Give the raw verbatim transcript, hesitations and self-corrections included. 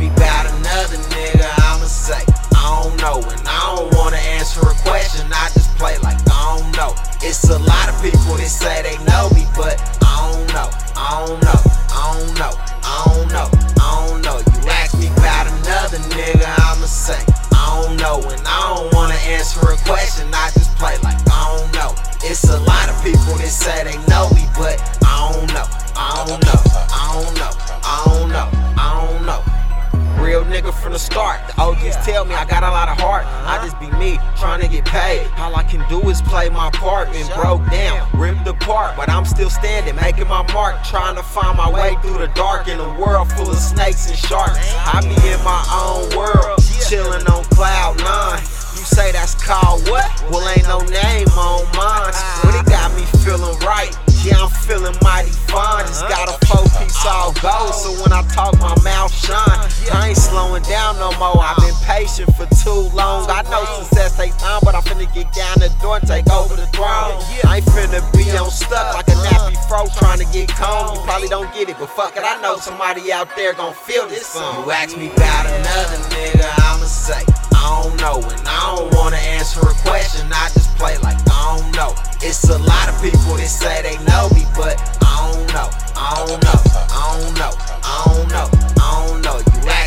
me about another nigga, I'ma say I don't know. And I don't wanna answer a question, I just play like I don't know. It's a lot of people that say they know me, but I don't know, I don't know, I don't know, I don't know, I don't know. You ask me about another nigga, I'ma say I don't know. And I don't wanna answer a question, I just play like I don't know. It's a lot of people that say they know me, but I don't know, I don't know, I don't know, I don't know, I don't know. Real nigga from the start, the O Gs tell me I got a lot of heart. I just be me, trying to get paid. All I can do is play my part. Been broke down, ripped apart, but I'm still standing, making my mark. Trying to find my way through the dark in a world full of snakes and sharks. I be in my own world, chilling on cloud nine. You say that's called what? Well, ain't no name on mine. But it got me feeling right. Yeah, I'm feeling mighty fine. Just got a four-piece all gold, so when I talk, my mouth shine. I ain't slowing down no more. I've been patient for too long. I know success takes time, but I'm finna get down the door and take over the throne. I ain't finna be on stuck like a nappy fro trying to get combed. You probably don't get it, but fuck it, I know somebody out there gon' feel this song. You ask me about another nigga, I'ma say I don't know, and I don't wanna answer a question. I just play like I don't know. It's a lot of people that say they know me, but I don't know, I don't know, I don't know, I don't know, I don't know. You